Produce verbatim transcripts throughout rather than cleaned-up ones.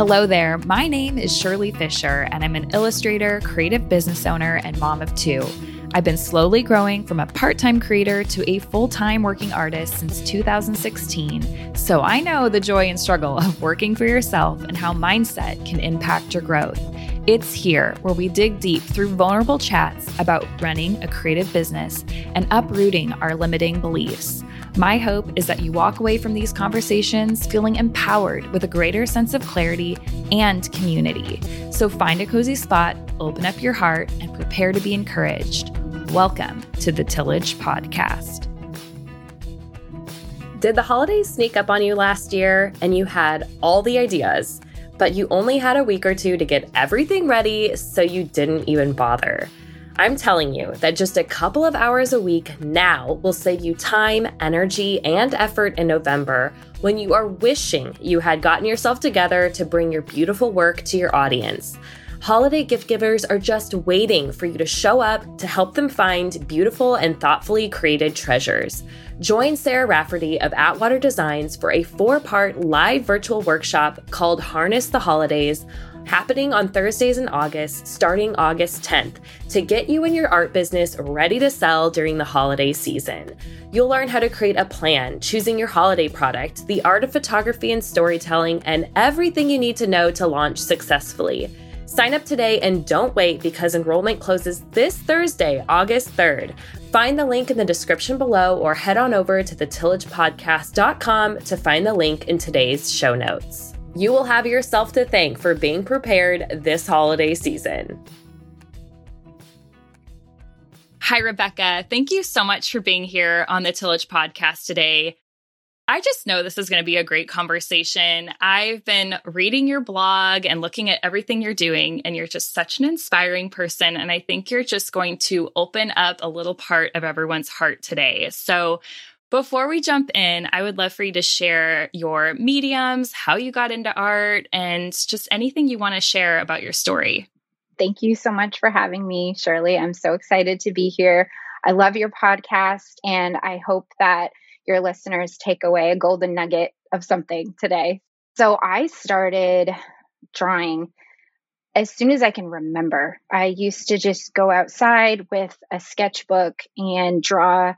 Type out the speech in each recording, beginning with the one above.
Hello there, my name is Shirley Fisher, and I'm an illustrator, creative business owner, and mom of two. I've been slowly growing from a part-time creator to a full-time working artist since two thousand sixteen, so I know the joy and struggle of working for yourself and how mindset can impact your growth. It's here where we dig deep through vulnerable chats about running a creative business and uprooting our limiting beliefs. My hope is that you walk away from these conversations feeling empowered with a greater sense of clarity and community. So find a cozy spot, open up your heart, and prepare to be encouraged. Welcome to the Tillage Podcast. Did the holidays sneak up on you last year and you had all the ideas, but you only had a week or two to get everything ready, so you didn't even bother? I'm telling you that just a couple of hours a week now will save you time, energy, and effort in November when you are wishing you had gotten yourself together to bring your beautiful work to your audience. Holiday gift givers are just waiting for you to show up to help them find beautiful and thoughtfully created treasures. Join Sarah Rafferty of Atwater Designs for a four-part live virtual workshop called Harness the Holidays, happening on Thursdays in August, starting August tenth, to get you and your art business ready to sell during the holiday season. You'll learn how to create a plan, choosing your holiday product, the art of photography and storytelling, and everything you need to know to launch successfully. Sign up today and don't wait, because enrollment closes this Thursday, August third. Find the link in the description below or head on over to the tillage podcast dot com to find the link in today's show notes. You will have yourself to thank for being prepared this holiday season. Hi, Rebekah. Thank you so much for being here on the Tillage Podcast today. I just know this is going to be a great conversation. I've been reading your blog and looking at everything you're doing, and you're just such an inspiring person. And I think you're just going to open up a little part of everyone's heart today. So before we jump in, I would love for you to share your mediums, how you got into art, and just anything you want to share about your story. Thank you so much for having me, Shirley. I'm so excited to be here. I love your podcast, and I hope that your listeners take away a golden nugget of something today. So I started drawing as soon as I can remember. I used to just go outside with a sketchbook and draw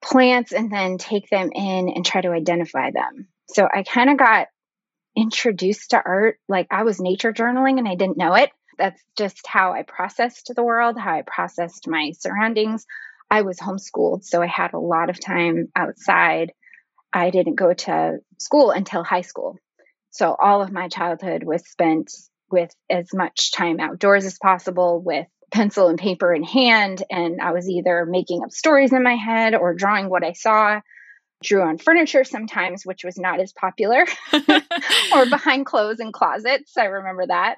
plants and then take them in and try to identify them. So I kind of got introduced to art. Like, I was nature journaling and I didn't know it. That's just how I processed the world, how I processed my surroundings. I was homeschooled, so I had a lot of time outside. I didn't go to school until high school. So all of my childhood was spent with as much time outdoors as possible with pencil and paper in hand, and I was either making up stories in my head or drawing what I saw. Drew on furniture sometimes, which was not as popular, or behind clothes in closets. I remember that.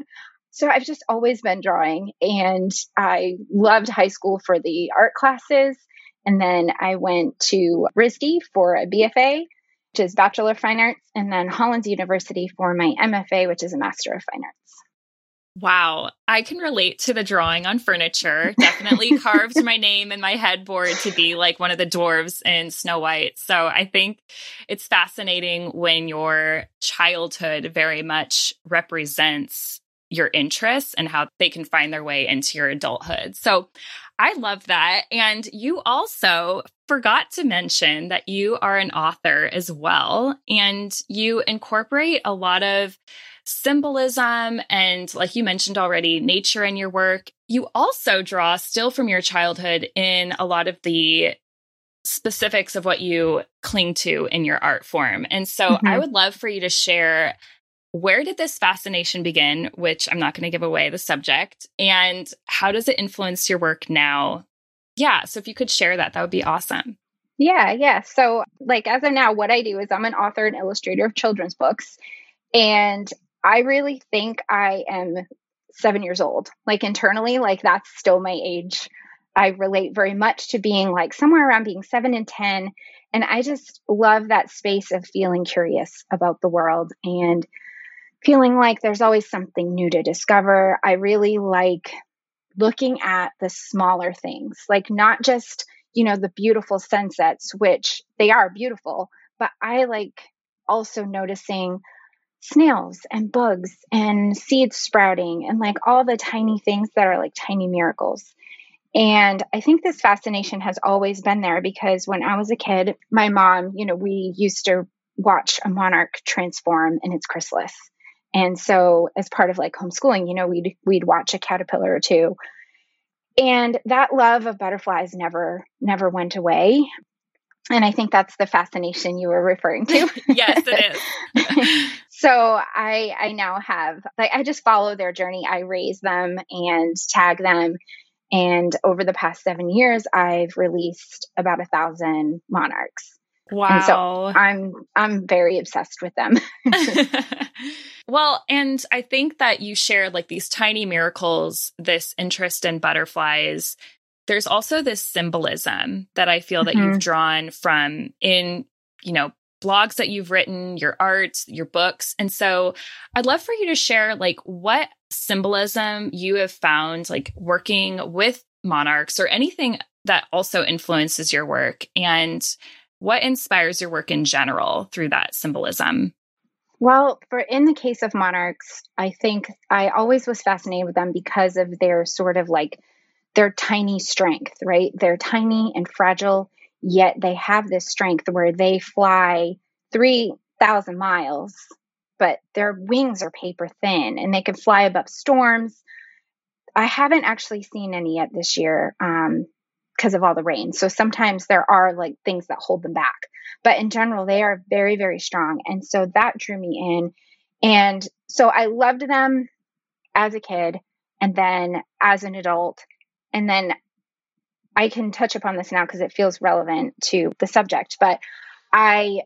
So I've just always been drawing, and I loved high school for the art classes. And then I went to R I S D for a B F A, which is Bachelor of Fine Arts, and then Hollins University for my M F A, which is a Master of Fine Arts. Wow. I can relate to the drawing on furniture. Definitely carved my name in my headboard to be like one of the dwarves in Snow White. So I think it's fascinating when your childhood very much represents your interests and how they can find their way into your adulthood. So I love that. And you also forgot to mention that you are an author as well. And you incorporate a lot of symbolism and, like you mentioned already, nature in your work. You also draw still from your childhood in a lot of the specifics of what you cling to in your art form. And so mm-hmm. I would love for you to share, where did this fascination begin, which I'm not going to give away the subject, and how does it influence your work now? Yeah. So if you could share that, that would be awesome. Yeah. Yeah. So like, as of now, what I do is I'm an author and illustrator of children's books. And I really think I am seven years old, like internally, like that's still my age. I relate very much to being like somewhere around being seven and ten. And I just love that space of feeling curious about the world and feeling like there's always something new to discover. I really like looking at the smaller things, like not just, you know, the beautiful sunsets, which they are beautiful, but I like also noticing snails and bugs and seeds sprouting and like all the tiny things that are like tiny miracles. And I think this fascination has always been there because when I was a kid, my mom, you know, we used to watch a monarch transform in its chrysalis. And so as part of like homeschooling, you know, we'd, we'd watch a caterpillar or two. And that love of butterflies never, never went away. And I think that's the fascination you were referring to. Yes, it is. So I, I now have, like, I just follow their journey. I raise them and tag them. And over the past seven years, I've released about a thousand monarchs. Wow. And so I'm, I'm very obsessed with them. Well, and I think that you share like these tiny miracles, this interest in butterflies. There's also this symbolism that I feel that mm-hmm. you've drawn from in, you know, blogs that you've written, your art, your books. And so I'd love for you to share like what symbolism you have found like working with monarchs or anything that also influences your work and what inspires your work in general through that symbolism. Well, for in the case of monarchs, I think I always was fascinated with them because of their sort of like their tiny strength, right? They're tiny and fragile, yet they have this strength where they fly three thousand miles, but their wings are paper thin and they can fly above storms. I haven't actually seen any yet this year um, because of all the rain. So sometimes there are like things that hold them back, but in general, they are very, very strong. And so that drew me in. And so I loved them as a kid and then as an adult. And then I can touch upon this now because it feels relevant to the subject, but I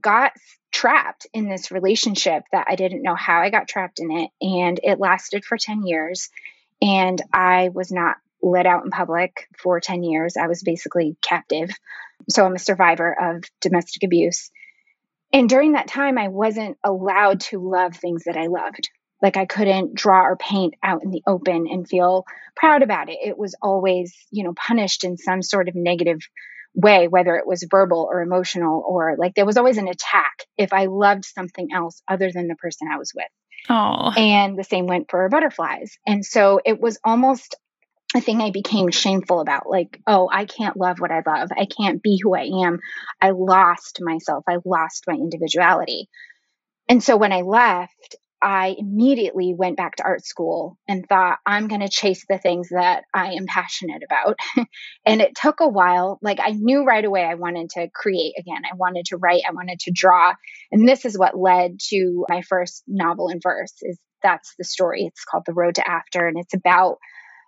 got trapped in this relationship that I didn't know how I got trapped in it. And it lasted for ten years. And I was not let out in public for ten years. I was basically captive. So I'm a survivor of domestic abuse. And during that time, I wasn't allowed to love things that I loved. Like I couldn't draw or paint out in the open and feel proud about it. It was always, you know, punished in some sort of negative way, whether it was verbal or emotional, or like there was always an attack if I loved something else other than the person I was with. Oh. And the same went for butterflies. And so it was almost a thing I became shameful about, like, oh, I can't love what I love. I can't be who I am. I lost myself. I lost my individuality. And so when I left, I immediately went back to art school and thought, I'm going to chase the things that I am passionate about. And it took a while. Like I knew right away I wanted to create again. I wanted to write. I wanted to draw. And this is what led to my first novel in verse. Is that's the story. It's called The Road to After. And it's about,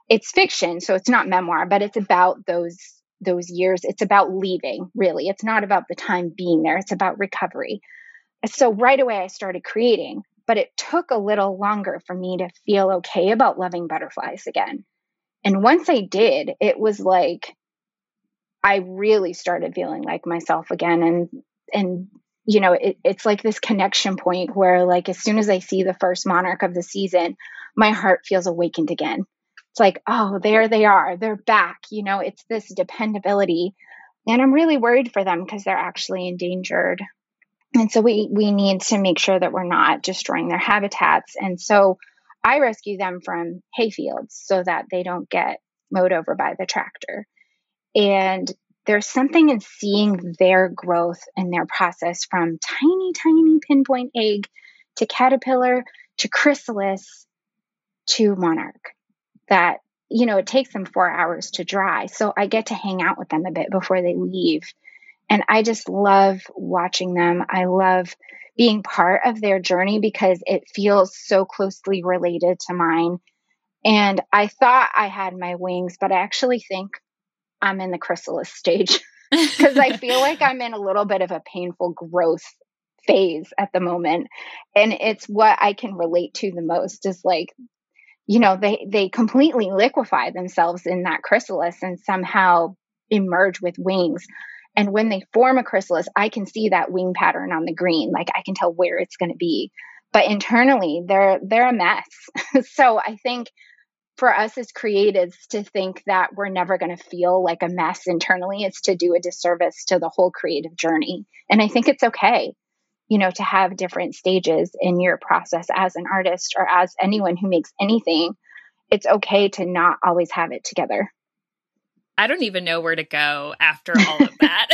it's fiction. So it's not memoir, but it's about those, those years. It's about leaving, really. It's not about the time being there. It's about recovery. So right away I started creating. But it took a little longer for me to feel okay about loving butterflies again. And once I did, it was like, I really started feeling like myself again. And, and, you know, it, it's like this connection point where like, as soon as I see the first monarch of the season, my heart feels awakened again. It's like, oh, there they are. They're back. You know, it's this dependability. And I'm really worried for them because they're actually endangered. And so we, we need to make sure that we're not destroying their habitats. And so I rescue them from hayfields so that they don't get mowed over by the tractor. And there's something in seeing their growth and their process from tiny, tiny pinpoint egg to caterpillar to chrysalis to monarch that, you know, it takes them four hours to dry. So I get to hang out with them a bit before they leave. And I just love watching them. I love being part of their journey because it feels so closely related to mine. And I thought I had my wings, but I actually think I'm in the chrysalis stage because I feel like I'm in a little bit of a painful growth phase at the moment. And it's what I can relate to the most is like, you know, they, they completely liquefy themselves in that chrysalis and somehow emerge with wings. And when they form a chrysalis, I can see that wing pattern on the green. Like I can tell where it's going to be, but internally they're, they're a mess. So I think for us as creatives to think that we're never going to feel like a mess internally is to do a disservice to the whole creative journey. And I think it's okay. you know, to have different stages in your process as an artist or as anyone who makes anything. It's okay to not always have it together. I don't even know where to go after all of that.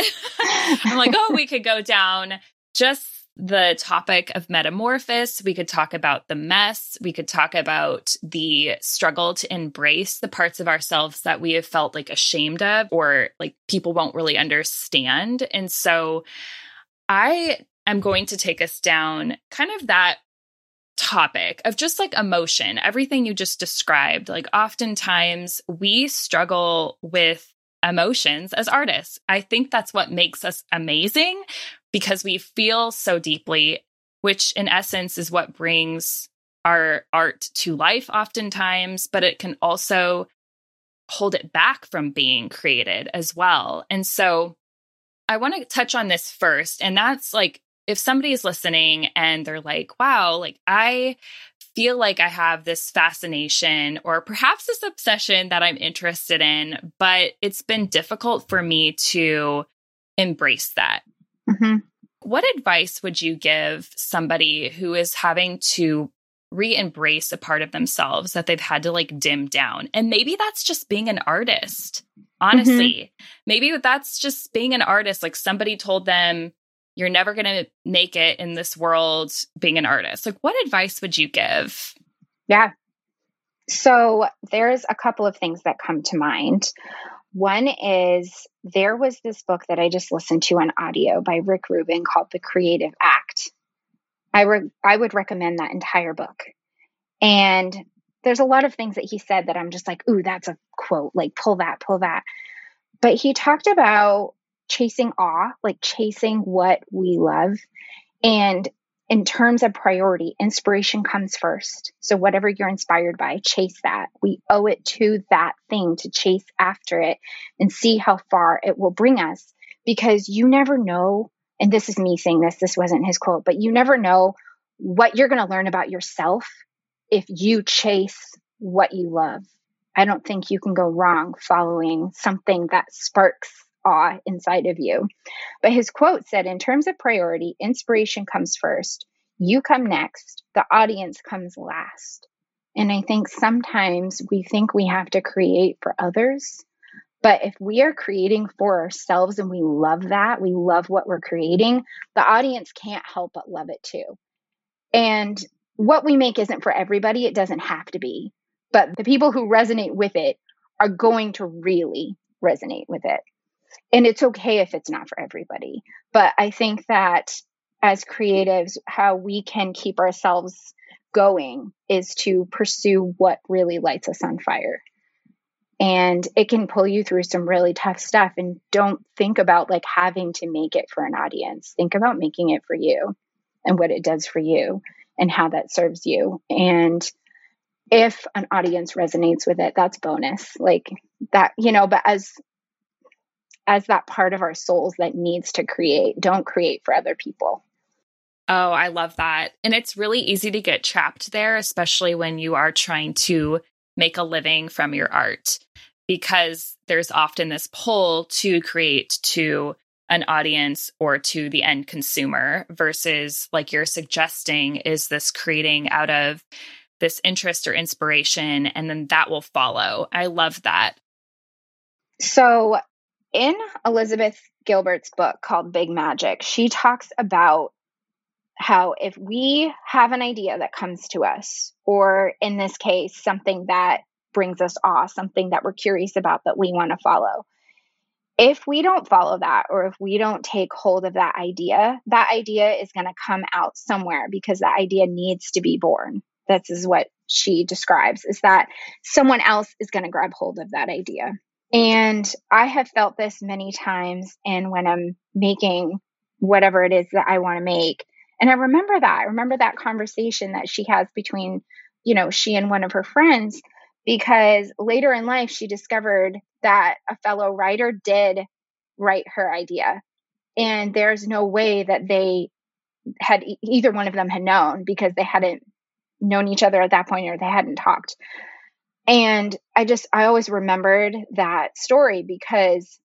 I'm like, oh, we could go down just the topic of metamorphosis. We could talk about the mess. We could talk about the struggle to embrace the parts of ourselves that we have felt like ashamed of, or like people won't really understand. And so I am going to take us down kind of that topic of just like emotion, everything you just described. Like oftentimes we struggle with emotions as artists. I think that's what makes us amazing, because we feel so deeply, which in essence is what brings our art to life oftentimes, but it can also hold it back from being created as well. And so I want to touch on this first. And that's like, if somebody is listening and they're like, wow, like I feel like I have this fascination or perhaps this obsession that I'm interested in, but it's been difficult for me to embrace that. Mm-hmm. What advice would you give somebody who is having to re-embrace a part of themselves that they've had to like dim down? And maybe that's just being an artist, honestly. Mm-hmm. Maybe that's just being an artist. Like somebody told them, you're never going to make it in this world being an artist. Like what advice would you give? Yeah. So there's a couple of things that come to mind. One is there was this book that I just listened to on audio by Rick Rubin called The Creative Act. I, re- I would recommend that entire book. And there's a lot of things that he said that I'm just like, ooh, that's a quote, like pull that, pull that. But he talked about chasing awe, like chasing what we love. And in terms of priority, inspiration comes first. So whatever you're inspired by, chase that. We owe it to that thing to chase after it and see how far it will bring us, because you never know. And this is me saying this, this wasn't his quote, but you never know what you're going to learn about yourself if you chase what you love. I don't think you can go wrong following something that sparks awe inside of you. But his quote said, in terms of priority, inspiration comes first, you come next, the audience comes last. And I think sometimes we think we have to create for others, but if we are creating for ourselves and we love that, we love what we're creating, the audience can't help but love it too. And what we make isn't for everybody, it doesn't have to be, but the people who resonate with it are going to really resonate with it. And it's okay if it's not for everybody. But I think that as creatives, how we can keep ourselves going is to pursue what really lights us on fire. And it can pull you through some really tough stuff. And don't think about like having to make it for an audience. Think about making it for you and what it does for you and how that serves you. And if an audience resonates with it, that's bonus. Like that, you know, but as as that part of our souls that needs to create, don't create for other people. Oh, I love that. And it's really easy to get trapped there, especially when you are trying to make a living from your art, because there's often this pull to create to an audience or to the end consumer versus, like you're suggesting, is this creating out of this interest or inspiration, and then that will follow. I love that. So in Elizabeth Gilbert's book called Big Magic, she talks about how if we have an idea that comes to us, or in this case, something that brings us awe, something that we're curious about that we want to follow, if we don't follow that, or if we don't take hold of that idea, that idea is going to come out somewhere, because that idea needs to be born. This is what she describes, is that someone else is going to grab hold of that idea. And I have felt this many times. And when I'm making whatever it is that I want to make, and I remember that, I remember that conversation that she has between, you know, she and one of her friends, because later in life, she discovered that a fellow writer did write her idea. And there's no way that they had, either one of them had known, because they hadn't known each other at that point, or they hadn't talked. And I just, I always remembered that story, because,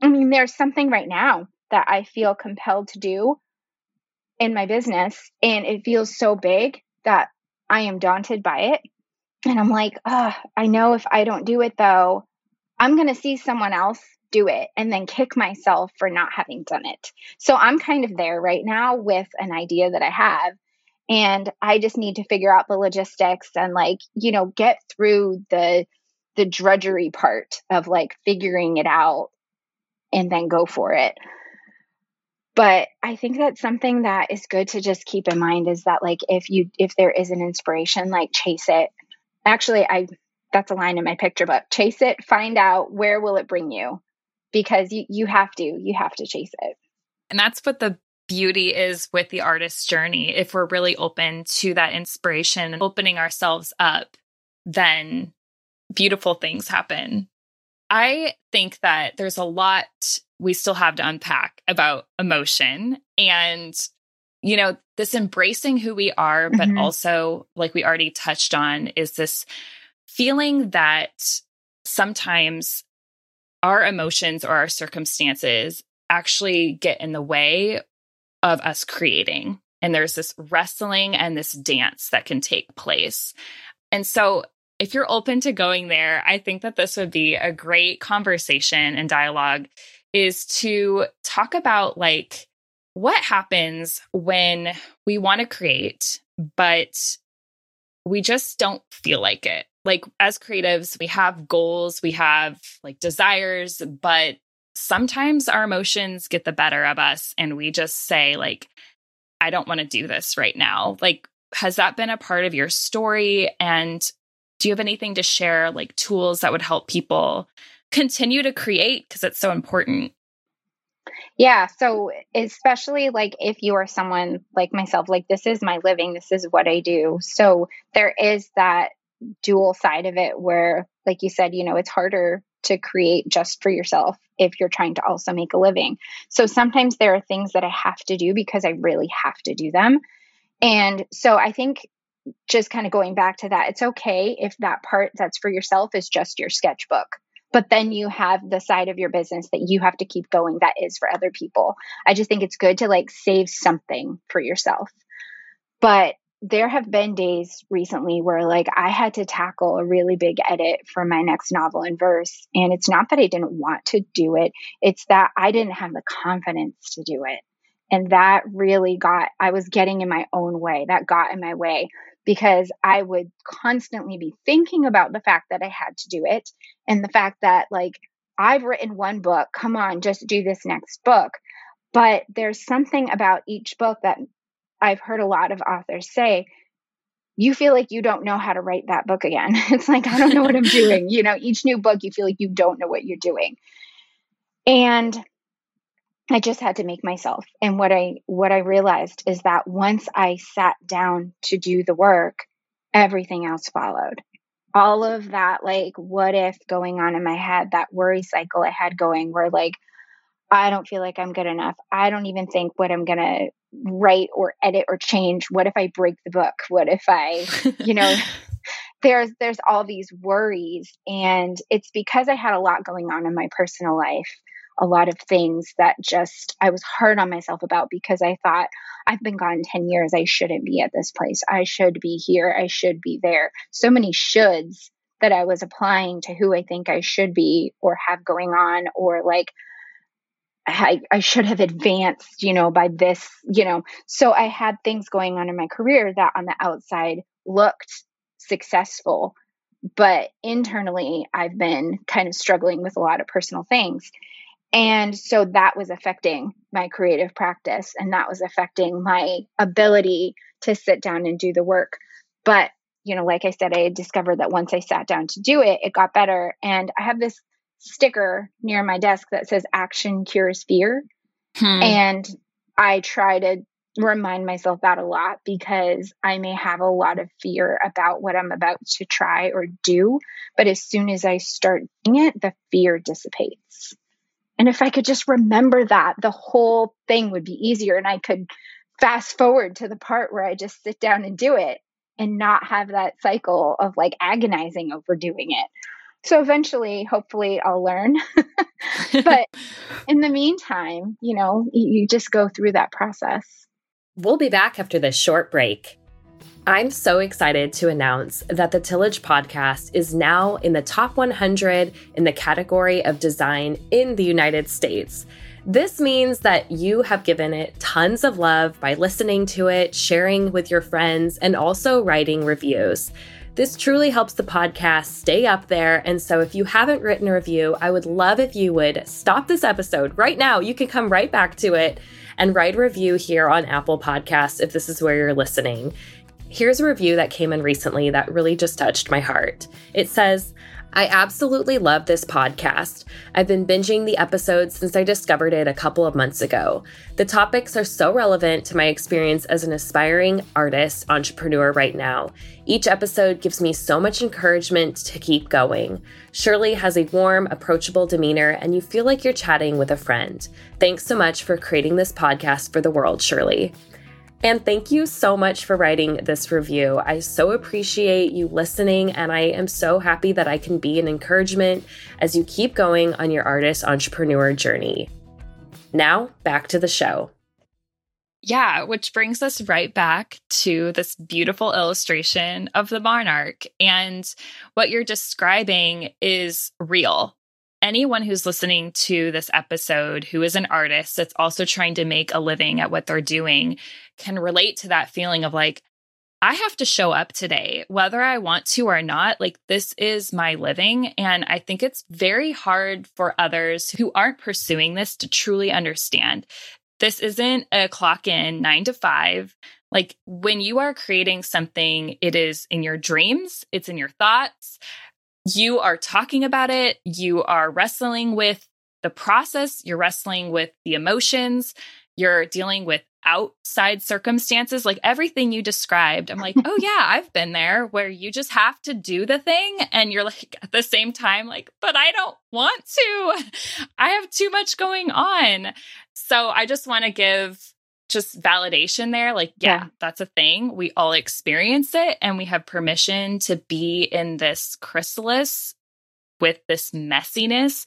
I mean, there's something right now that I feel compelled to do. in my business, and it feels so big that I am daunted by it. And I'm like, oh, I know if I don't do it though, I'm going to see someone else do it and then kick myself for not having done it. So I'm kind of there right now with an idea that I have, and I just need to figure out the logistics and, like, you know, get through the, the drudgery part of, like, figuring it out and then go for it. But I think that's something that is good to just keep in mind, is that, like, if you, if there is an inspiration, like, chase it. Actually, I, that's a line in my picture book, chase it, find out where will it bring you, because you, you have to, you have to chase it. And that's what the beauty is with the artist's journey. If we're really open to that inspiration and opening ourselves up, then beautiful things happen. I think that there's a lot we still have to unpack about emotion, and, you know, this embracing who we are, but mm-hmm. also, like we already touched on, is this feeling that sometimes our emotions or our circumstances actually get in the way of us creating. And there's this wrestling and this dance that can take place. And so if you're open to going there, I think that this would be a great conversation and dialogue, is to talk about, like, what happens when we want to create, but we just don't feel like it. Like, as creatives, we have goals, we have, like, desires, but sometimes our emotions get the better of us and we just say, like, I don't want to do this right now. Like, has that been a part of your story? And do you have anything to share, like, tools that would help people continue to create, because it's so important? Yeah. So especially, like, if you are someone like myself, like, this is my living, this is what I do. So there is that dual side of it where, like you said, you know, it's harder to create just for yourself if you're trying to also make a living. So sometimes there are things that I have to do because I really have to do them. And so I think just kind of going back to that, it's okay if that part that's for yourself is just your sketchbook. But then you have the side of your business that you have to keep going that is for other people. I just think it's good to, like, save something for yourself. But there have been days recently where, like, I had to tackle a really big edit for my next novel in verse. And it's not that I didn't want to do it. It's that I didn't have the confidence to do it. And that really got, I was getting in my own way. That got in my way, because I would constantly be thinking about the fact that I had to do it, and the fact that, like, I've written one book, come on, just do this next book. But there's something about each book that I've heard a lot of authors say, you feel like you don't know how to write that book again. It's like, I don't know what I'm doing. You know, each new book, you feel like you don't know what you're doing. And I just had to make myself. And what I what I realized is that once I sat down to do the work, everything else followed. All of that, like, what if going on in my head, that worry cycle I had going, where, like, I don't feel like I'm good enough. I don't even think what I'm going to write or edit or change. What if I break the book? What if I, you know, there's there's all these worries. And it's because I had a lot going on in my personal life. A lot of things that just I was hard on myself about, because I thought, I've been gone ten years. I shouldn't be at this place. I should be here. I should be there. So many shoulds that I was applying to who I think I should be or have going on, or, like, I, I should have advanced, you know, by this, you know. So I had things going on in my career that on the outside looked successful, but internally I've been kind of struggling with a lot of personal things. And so that was affecting my creative practice, and that was affecting my ability to sit down and do the work. But, you know, like I said, I discovered that once I sat down to do it, it got better. And I have this sticker near my desk that says action cures fear. Hmm. And I try to remind myself that a lot, because I may have a lot of fear about what I'm about to try or do. But as soon as I start doing it, the fear dissipates. And if I could just remember that, the whole thing would be easier, and I could fast forward to the part where I just sit down and do it and not have that cycle of, like, agonizing over doing it. So eventually, hopefully, I'll learn. But in the meantime, you know, you just go through that process. We'll be back after this short break. I'm so excited to announce that the Tillage Podcast is now in the top one hundred in the category of design in the United States. This means that you have given it tons of love by listening to it, sharing with your friends, and also writing reviews. This truly helps the podcast stay up there, and so if you haven't written a review, I would love if you would stop this episode right now. You can come right back to it and write a review here on Apple Podcasts if this is where you're listening. Here's a review that came in recently that really just touched my heart. It says, I absolutely love this podcast. I've been binging the episodes since I discovered it a couple of months ago. The topics are so relevant to my experience as an aspiring artist entrepreneur right now. Each episode gives me so much encouragement to keep going. Shirley has a warm, approachable demeanor, and you feel like you're chatting with a friend. Thanks so much for creating this podcast for the world, Shirley. And thank you so much for writing this review. I so appreciate you listening, and I am so happy that I can be an encouragement as you keep going on your artist entrepreneur journey. Now, back to the show. Yeah, which brings us right back to this beautiful illustration of the monarch. And what you're describing is real. Anyone who's listening to this episode who is an artist that's also trying to make a living at what they're doing can relate to that feeling of like, I have to show up today, whether I want to or not. Like, this is my living. And I think it's very hard for others who aren't pursuing this to truly understand. This isn't a clock in nine to five. Like, when you are creating something, it is in your dreams, it's in your thoughts. You are talking about it. You are wrestling with the process. You're wrestling with the emotions. You're dealing with outside circumstances, like everything you described. I'm like, oh yeah, I've been there where you just have to do the thing. And you're like, at the same time, like, but I don't want to, I have too much going on. So I just want to give just validation there. Like, yeah, yeah, that's a thing. We all experience it, and we have permission to be in this chrysalis with this messiness.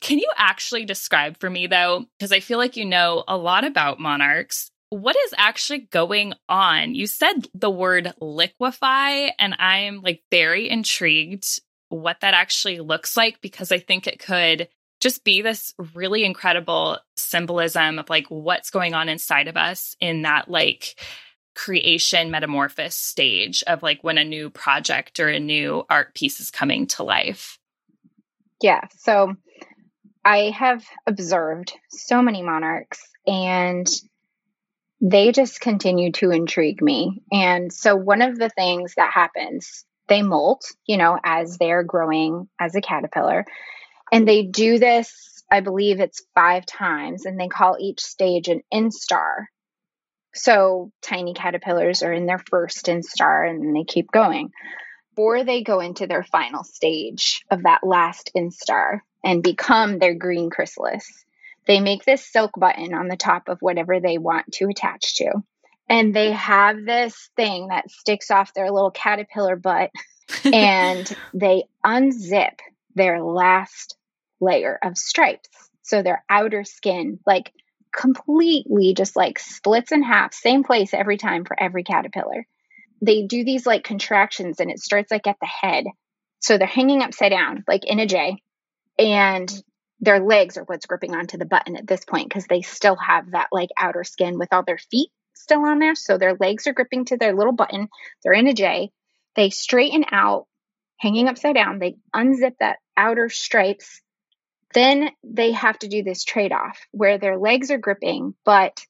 Can you actually describe for me, though, because I feel like you know a lot about monarchs, what is actually going on? You said the word liquefy, and I'm like very intrigued what that actually looks like, because I think it could just be this really incredible symbolism of like what's going on inside of us in that like creation metamorphosis stage of like when a new project or a new art piece is coming to life. Yeah. So I have observed so many monarchs, and they just continue to intrigue me. And so one of the things that happens, they molt, you know, as they're growing as a caterpillar. And they do this, I believe it's five times, and they call each stage an instar. So tiny caterpillars are in their first instar, and then they keep going. Or they go into their final stage of that last instar and become their green chrysalis. They make this silk button on the top of whatever they want to attach to. And they have this thing that sticks off their little caterpillar butt, and they unzip their last layer of stripes. So their outer skin, like completely just like splits in half, same place every time for every caterpillar. They do these like contractions, and it starts like at the head. So they're hanging upside down, like in a J, and their legs are what's gripping onto the button at this point, because they still have that like outer skin with all their feet still on there. So their legs are gripping to their little button. They're in a J. They straighten out, hanging upside down. They unzip that outer stripes. Then they have to do this trade-off where their legs are gripping, but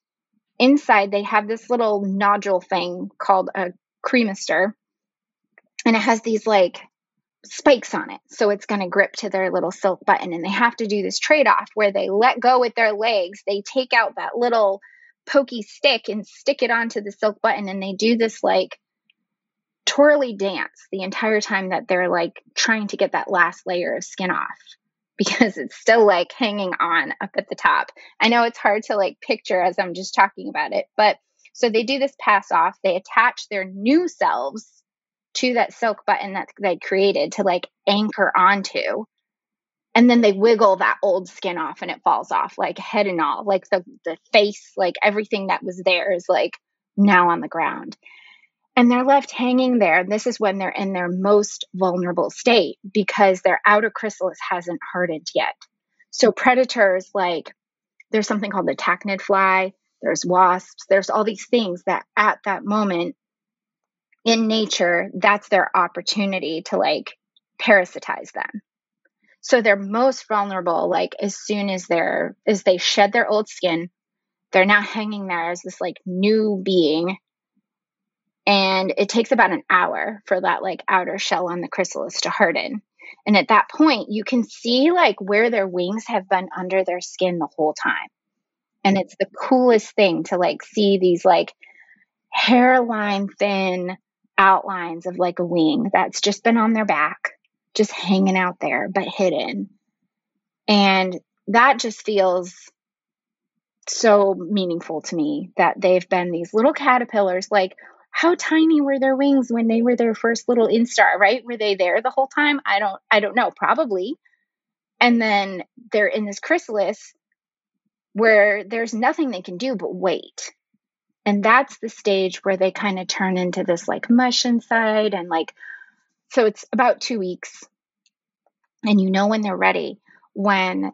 inside they have this little nodule thing called a cremaster, and it has these like spikes on it. So it's going to grip to their little silk button, and they have to do this trade-off where they let go with their legs. They take out that little pokey stick and stick it onto the silk button, and they do this like twirly dance the entire time that they're like trying to get that last layer of skin off, because it's still like hanging on up at the top. I know it's hard to like picture as I'm just talking about it, but so they do this pass off. They attach their new selves to that silk button that they created to like anchor onto. And then they wiggle that old skin off and it falls off, like head and all, like the, the face, like everything that was there is like now on the ground. And they're left hanging there. And this is when they're in their most vulnerable state because their outer chrysalis hasn't hardened yet. So predators, like there's something called the tachinid fly, there's wasps, there's all these things that at that moment in nature, that's their opportunity to like parasitize them. So they're most vulnerable, like as soon as they're, as they shed their old skin, they're now hanging there as this like new being. And it takes about an hour for that like outer shell on the chrysalis to harden. And at that point, you can see like where their wings have been under their skin the whole time. And it's the coolest thing to like see these like hairline thin outlines of like a wing that's just been on their back, just hanging out there, but hidden. And that just feels so meaningful to me that they've been these little caterpillars. Like, how tiny were their wings when they were their first little instar, right? Were they there the whole time? I don't, I don't know, probably. And then they're in this chrysalis where there's nothing they can do but wait. And that's the stage where they kind of turn into this like mush inside and like, so it's about two weeks. And you know when they're ready, when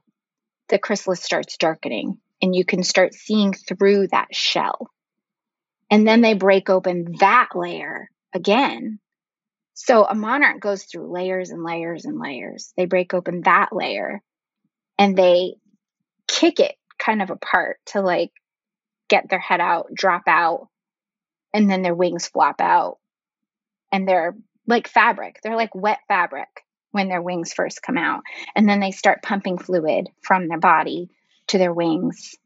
the chrysalis starts darkening and you can start seeing through that shell. And then they break open that layer again. So a monarch goes through layers and layers and layers. They break open that layer and they kick it kind of apart to like get their head out, drop out, and then their wings flop out. And they're like fabric. They're like wet fabric when their wings first come out. And then they start pumping fluid from their body to their wings.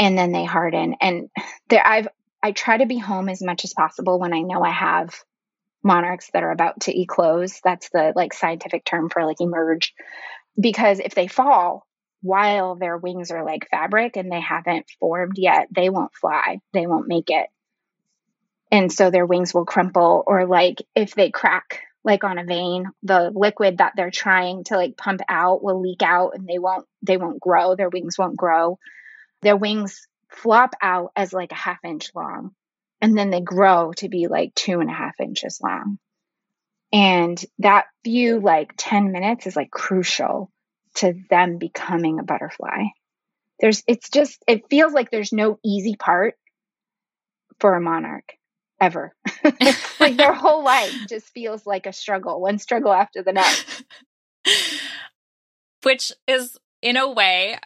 And then they harden. And there, I've I try to be home as much as possible when I know I have monarchs that are about to eclose. That's the like scientific term for like emerge. Because if they fall while their wings are like fabric and they haven't formed yet, they won't fly. They won't make it. And so their wings will crumple, or like if they crack like on a vein, the liquid that they're trying to like pump out will leak out and they won't, they won't grow. Their wings won't grow. Their wings flop out as like a half inch long. And then they grow to be like two and a half inches long. And that few like ten minutes is like crucial to them becoming a butterfly. There's, it's just, it feels like there's no easy part for a monarch ever. Like their whole life just feels like a struggle, one struggle after the next. Which is in a way,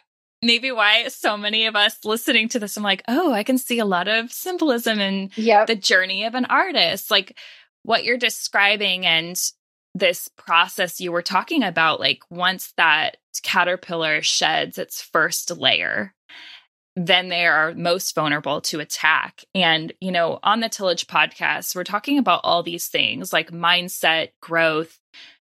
maybe why so many of us listening to this, I'm like, oh, I can see a lot of symbolism in yep. the journey of an artist, like what you're describing and this process you were talking about, like once that caterpillar sheds its first layer, then they are most vulnerable to attack. And, you know, on the Tillage podcast, we're talking about all these things like mindset, growth,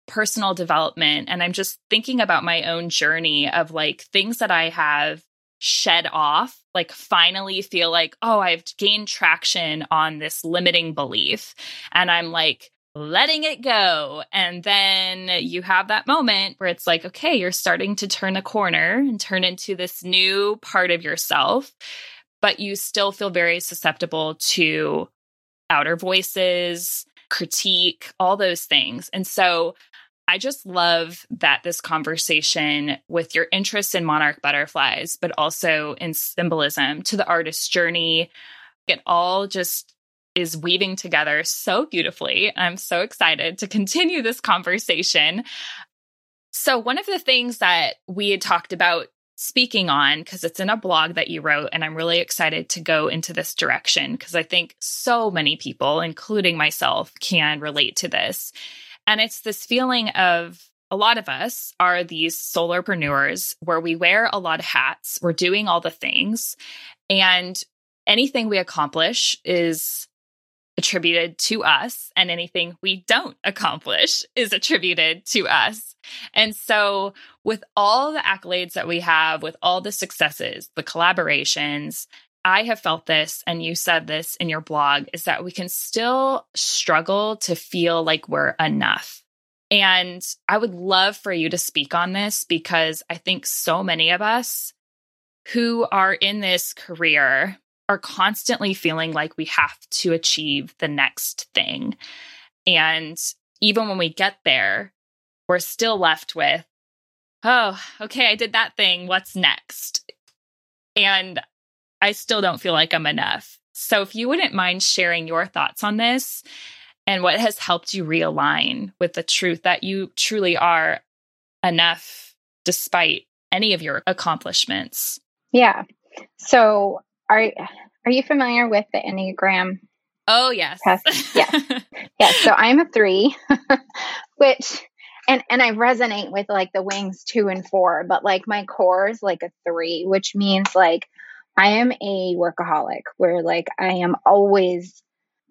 personal development. And I'm just thinking about my own journey of like things that I have shed off, like finally feel like, oh, I've gained traction on this limiting belief. And I'm like, letting it go. And then you have that moment where it's like, okay, you're starting to turn a corner and turn into this new part of yourself, but you still feel very susceptible to outer voices, critique, all those things. And so I just love that this conversation with your interest in monarch butterflies, but also in symbolism to the artist's journey, it all just is weaving together so beautifully. I'm so excited to continue this conversation. So one of the things that we had talked about speaking on, because it's in a blog that you wrote, and I'm really excited to go into this direction, because I think so many people, including myself, can relate to this. And it's this feeling of a lot of us are these solopreneurs where we wear a lot of hats, we're doing all the things, and anything we accomplish is attributed to us, and anything we don't accomplish is attributed to us. And so with all the accolades that we have, with all the successes, the collaborations, I have felt this, and you said this in your blog, is that we can still struggle to feel like we're enough. And I would love for you to speak on this, because I think so many of us who are in this career are constantly feeling like we have to achieve the next thing. And even when we get there, we're still left with, oh, okay, I did that thing. What's next? And I still don't feel like I'm enough. So if you wouldn't mind sharing your thoughts on this and what has helped you realign with the truth that you truly are enough despite any of your accomplishments. Yeah. So are are you familiar with the Enneagram? Oh, yes. Yes. Yes. So I'm a three, which, and, and I resonate with like the wings two and four, but like my core is like a three, which means like I am a workaholic where like I am always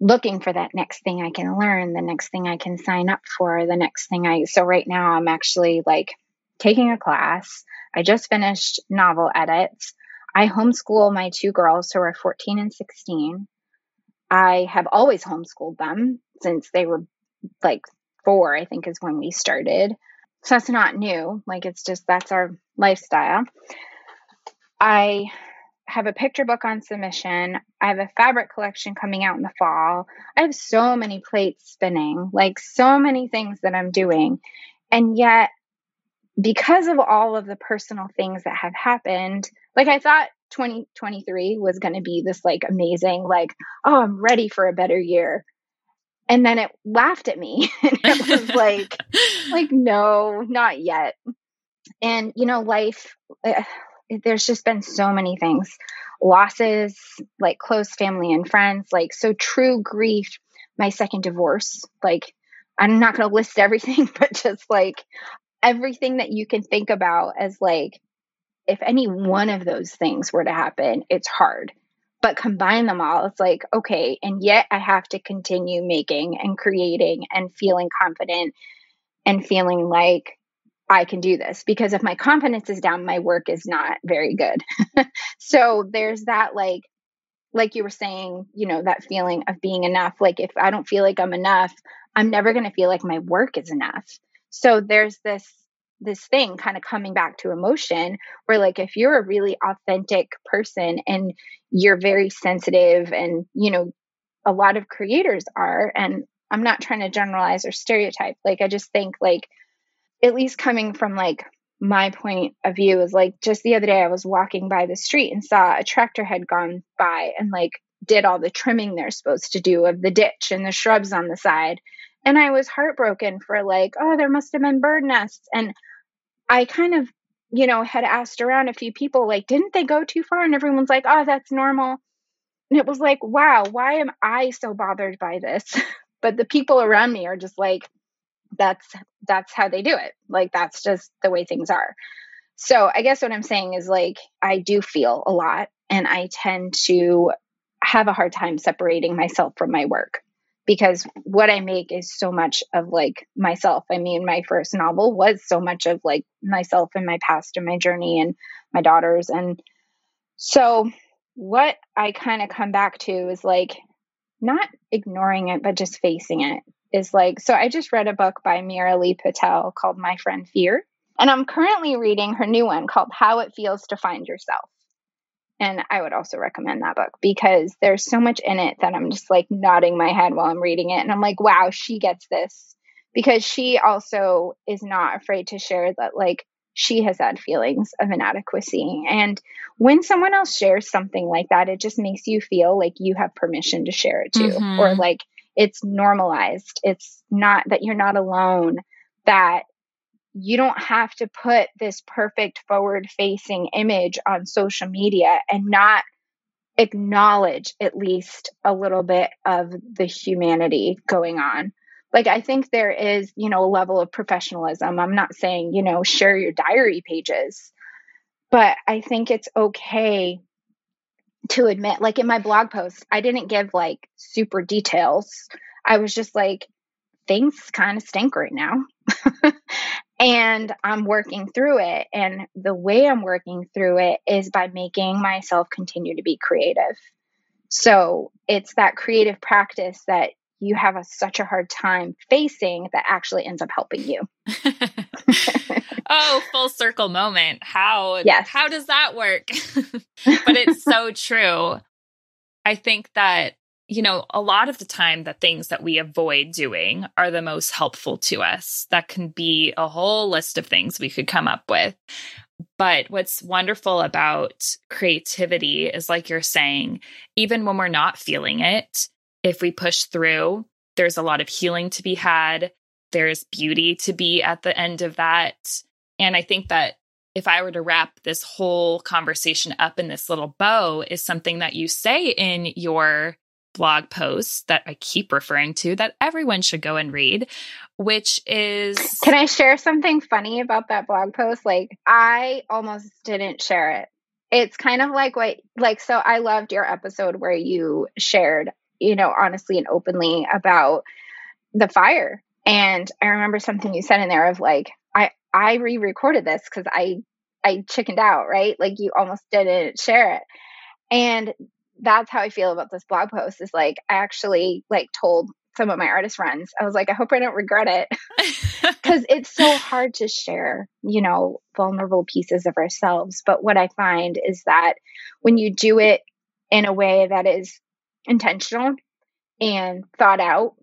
looking for that next thing I can learn, the next thing I can sign up for, the next thing I, so right now I'm actually like taking a class. I just finished novel edits. I homeschool my two girls who are fourteen and sixteen. I have always homeschooled them since they were like four, I think is when we started. So that's not new. Like, it's just, that's our lifestyle. I have a picture book on submission. I have a fabric collection coming out in the fall. I have so many plates spinning, like so many things that I'm doing. And yet, because of all of the personal things that have happened, like I thought twenty twenty-three was going to be this like amazing, like, oh, I'm ready for a better year. And then it laughed at me. And it was like, like, no, not yet. And, you know, life, uh, there's just been so many things, losses, like close family and friends, like, so true grief, my second divorce, like, I'm not going to list everything, but just like everything that you can think about as like, if any one of those things were to happen, it's hard. But combine them all, it's like, okay, and yet I have to continue making and creating and feeling confident and feeling like I can do this. Because if my confidence is down, my work is not very good. So there's that, like, like you were saying, you know, that feeling of being enough. Like, if I don't feel like I'm enough, I'm never going to feel like my work is enough. So there's this this thing kind of coming back to emotion where like, if you're a really authentic person and you're very sensitive and, you know, a lot of creators are, and I'm not trying to generalize or stereotype. Like, I just think like, at least coming from like my point of view is like, just the other day I was walking by the street and saw a tractor had gone by and like did all the trimming they're supposed to do of the ditch and the shrubs on the side. And I was heartbroken for like, oh, there must have been bird nests. And I kind of, you know, had asked around a few people, like, didn't they go too far? And everyone's like, oh, that's normal. And it was like, wow, why am I so bothered by this? But the people around me are just like, that's, that's how they do it. Like, that's just the way things are. So I guess what I'm saying is like, I do feel a lot and I tend to have a hard time separating myself from my work. Because what I make is so much of like myself. I mean, my first novel was so much of like myself and my past and my journey and my daughters. And so what I kind of come back to is like not ignoring it, but just facing it is like, so I just read a book by Mira Lee Patel called My Friend Fear. And I'm currently reading her new one called How It Feels to Find Yourself. And I would also recommend that book because there's so much in it that I'm just like nodding my head while I'm reading it. And I'm like, wow, she gets this, because she also is not afraid to share that like she has had feelings of inadequacy. And when someone else shares something like that, it just makes you feel like you have permission to share it too, mm-hmm. or like it's normalized. It's not that you're not alone, that you don't have to put this perfect forward-facing image on social media and not acknowledge at least a little bit of the humanity going on. Like, I think there is, you know, a level of professionalism. I'm not saying, you know, share your diary pages, but I think it's okay to admit, like in my blog post, I didn't give like super details. I was just like, things kind of stink right now. And I'm working through it. And the way I'm working through it is by making myself continue to be creative. So it's that creative practice that you have a, such a hard time facing that actually ends up helping you. Oh, full circle moment. How, yes. how does that work? But it's so true. I think that, you know, a lot of the time the things that we avoid doing are the most helpful to us. That can be a whole list of things we could come up with. But what's wonderful about creativity is, like you're saying, even when we're not feeling it, if we push through, there's a lot of healing to be had. There's beauty to be at the end of that. And I think that if I were to wrap this whole conversation up in this little bow, is something that you say in your blog post that I keep referring to that everyone should go and read, which is... Can I share something funny about that blog post? Like, I almost didn't share it. It's kind of like what, like, so I loved your episode where you shared, you know, honestly and openly about the fire. And I remember something you said in there of like, I, I re-recorded this because I, I chickened out, right? Like, you almost didn't share it. And that's how I feel about this blog post, is like, I actually like told some of my artist friends, I was like, I hope I don't regret it, because it's so hard to share, you know, vulnerable pieces of ourselves. But what I find is that when you do it in a way that is intentional and thought out,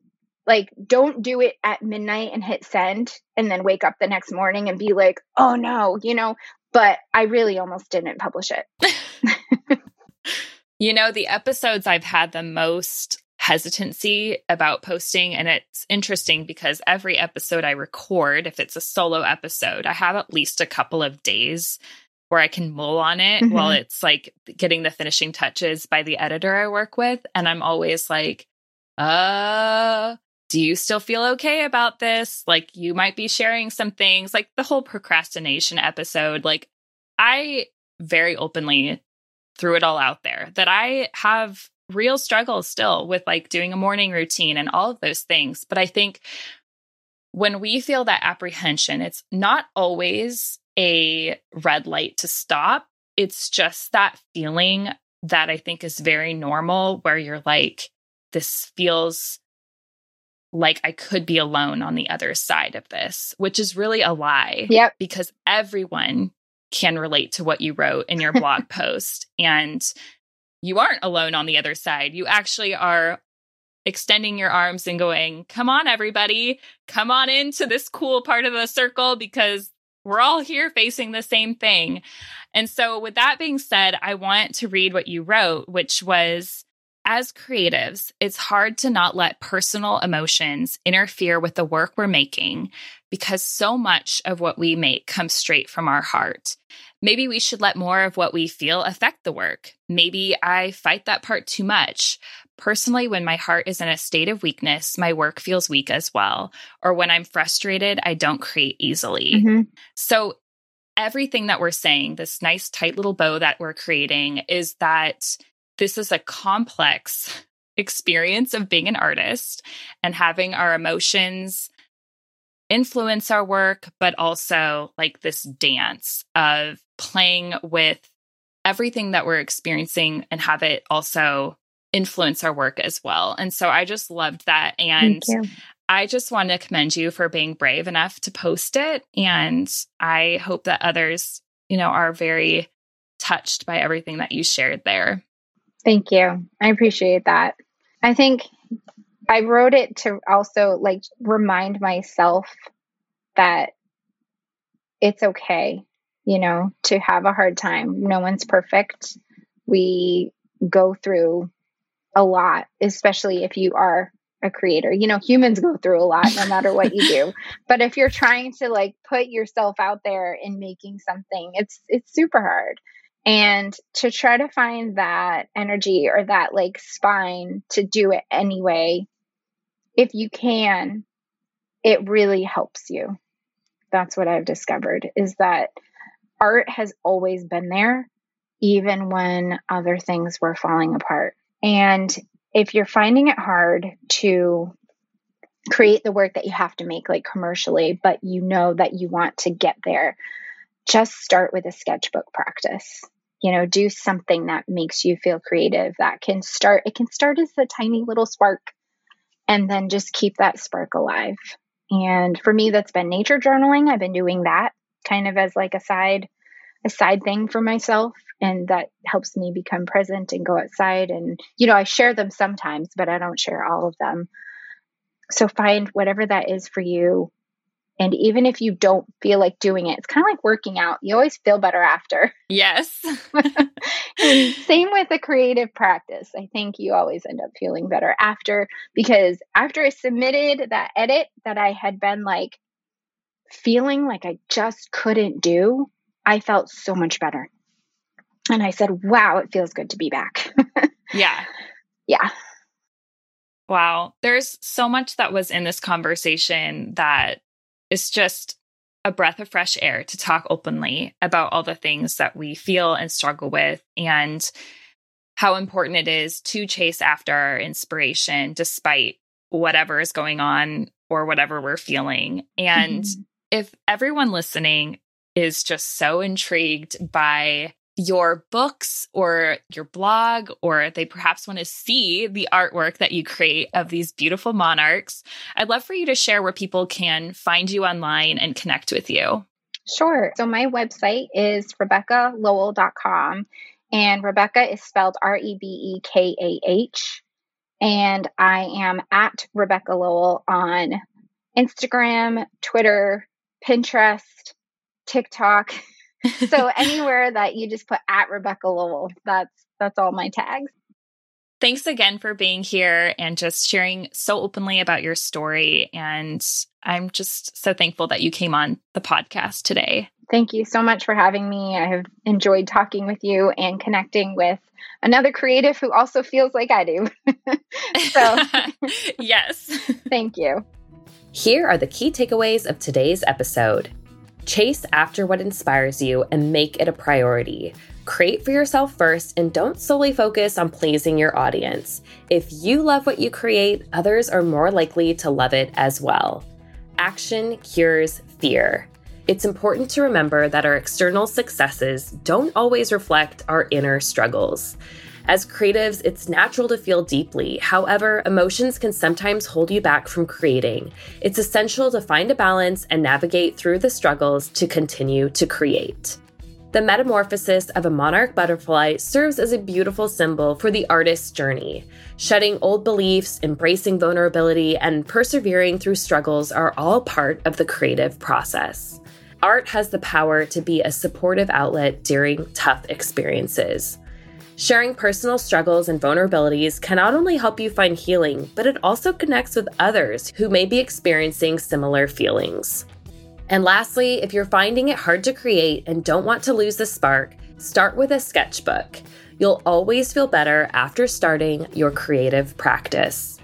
like, don't do it at midnight and hit send and then wake up the next morning and be like, oh no, you know, but I really almost didn't publish it. You know, the episodes I've had the most hesitancy about posting, and it's interesting because every episode I record, if it's a solo episode, I have at least a couple of days where I can mull on it mm-hmm. while it's like getting the finishing touches by the editor I work with. And I'm always like, uh, do you still feel okay about this? Like, you might be sharing some things, like the whole procrastination episode. Like, I very openly threw it all out there that I have real struggles still with like doing a morning routine and all of those things. But I think when we feel that apprehension, it's not always a red light to stop. It's just that feeling that I think is very normal, where you're like, this feels like I could be alone on the other side of this, which is really a lie. Yep. Because everyone can relate to what you wrote in your blog post. And you aren't alone on the other side. You actually are extending your arms and going, come on, everybody, come on into this cool part of the circle, because we're all here facing the same thing. And so with that being said, I want to read what you wrote, which was, as creatives, it's hard to not let personal emotions interfere with the work we're making, because so much of what we make comes straight from our heart. Maybe we should let more of what we feel affect the work. Maybe I fight that part too much. Personally, when my heart is in a state of weakness, my work feels weak as well. Or when I'm frustrated, I don't create easily. Mm-hmm. So everything that we're saying, this nice tight little bow that we're creating, is that this is a complex experience of being an artist and having our emotions influence our work, but also like this dance of playing with everything that we're experiencing and have it also influence our work as well. And so I just loved that. And I just want to commend you for being brave enough to post it. And I hope that others, you know, are very touched by everything that you shared there. Thank you. I appreciate that. I think I wrote it to also like remind myself that it's okay, you know, to have a hard time. No one's perfect. We go through a lot, especially if you are a creator. You know, humans go through a lot no matter what you do. But if you're trying to like put yourself out there in making something, it's it's super hard. And to try to find that energy or that like spine to do it anyway, if you can, it really helps you. That's what I've discovered, is that art has always been there, even when other things were falling apart. And if you're finding it hard to create the work that you have to make, like commercially, but you know that you want to get there, just start with a sketchbook practice. You know, do something that makes you feel creative. That can start, it can start as a tiny little spark. and then just keep that spark alive. And for me, that's been nature journaling. I've been doing that kind of as like a side, a side thing for myself. And that helps me become present and go outside. And, you know, I share them sometimes, but I don't share all of them. So find whatever that is for you. And even if you don't feel like doing it, it's kind of like working out. You always feel better after. Yes. And same with a creative practice. I think you always end up feeling better after, because after I submitted that edit that I had been like feeling like I just couldn't do, I felt so much better. And I said, wow, it feels good to be back. Yeah. Yeah. Wow. There's so much that was in this conversation that it's just a breath of fresh air to talk openly about all the things that we feel and struggle with, and how important it is to chase after our inspiration despite whatever is going on or whatever we're feeling. And mm-hmm. if everyone listening is just so intrigued by your books or your blog, or they perhaps want to see the artwork that you create of these beautiful monarchs, I'd love for you to share where people can find you online and connect with you. Sure. So my website is Rebekah Lowell dot com, and Rebekah is spelled R E B E K A H. And I am at Rebekah Lowell on Instagram, Twitter, Pinterest, TikTok. So anywhere that you just put at Rebekah Lowell, that's that's all my tags. Thanks again for being here and just sharing so openly about your story. And I'm just so thankful that you came on the podcast today. Thank you so much for having me. I have enjoyed talking with you and connecting with another creative who also feels like I do. So yes. Thank you. Here are the key takeaways of today's episode. Chase after what inspires you and make it a priority. Create for yourself first and don't solely focus on pleasing your audience. If you love what you create, others are more likely to love it as well. Action cures fear. It's important to remember that our external successes don't always reflect our inner struggles. As creatives, it's natural to feel deeply. However, emotions can sometimes hold you back from creating. It's essential to find a balance and navigate through the struggles to continue to create. The metamorphosis of a monarch butterfly serves as a beautiful symbol for the artist's journey. Shedding old beliefs, embracing vulnerability, and persevering through struggles are all part of the creative process. Art has the power to be a supportive outlet during tough experiences. Sharing personal struggles and vulnerabilities can not only help you find healing, but it also connects with others who may be experiencing similar feelings. And lastly, if you're finding it hard to create and don't want to lose the spark, start with a sketchbook. You'll always feel better after starting your creative practice.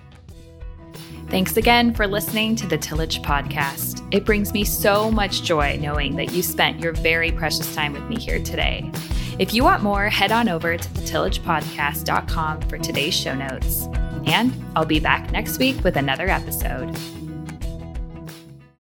Thanks again for listening to the Tillage Podcast. It brings me so much joy knowing that you spent your very precious time with me here today. If you want more, head on over to the tillage podcast dot com for today's show notes. And I'll be back next week with another episode.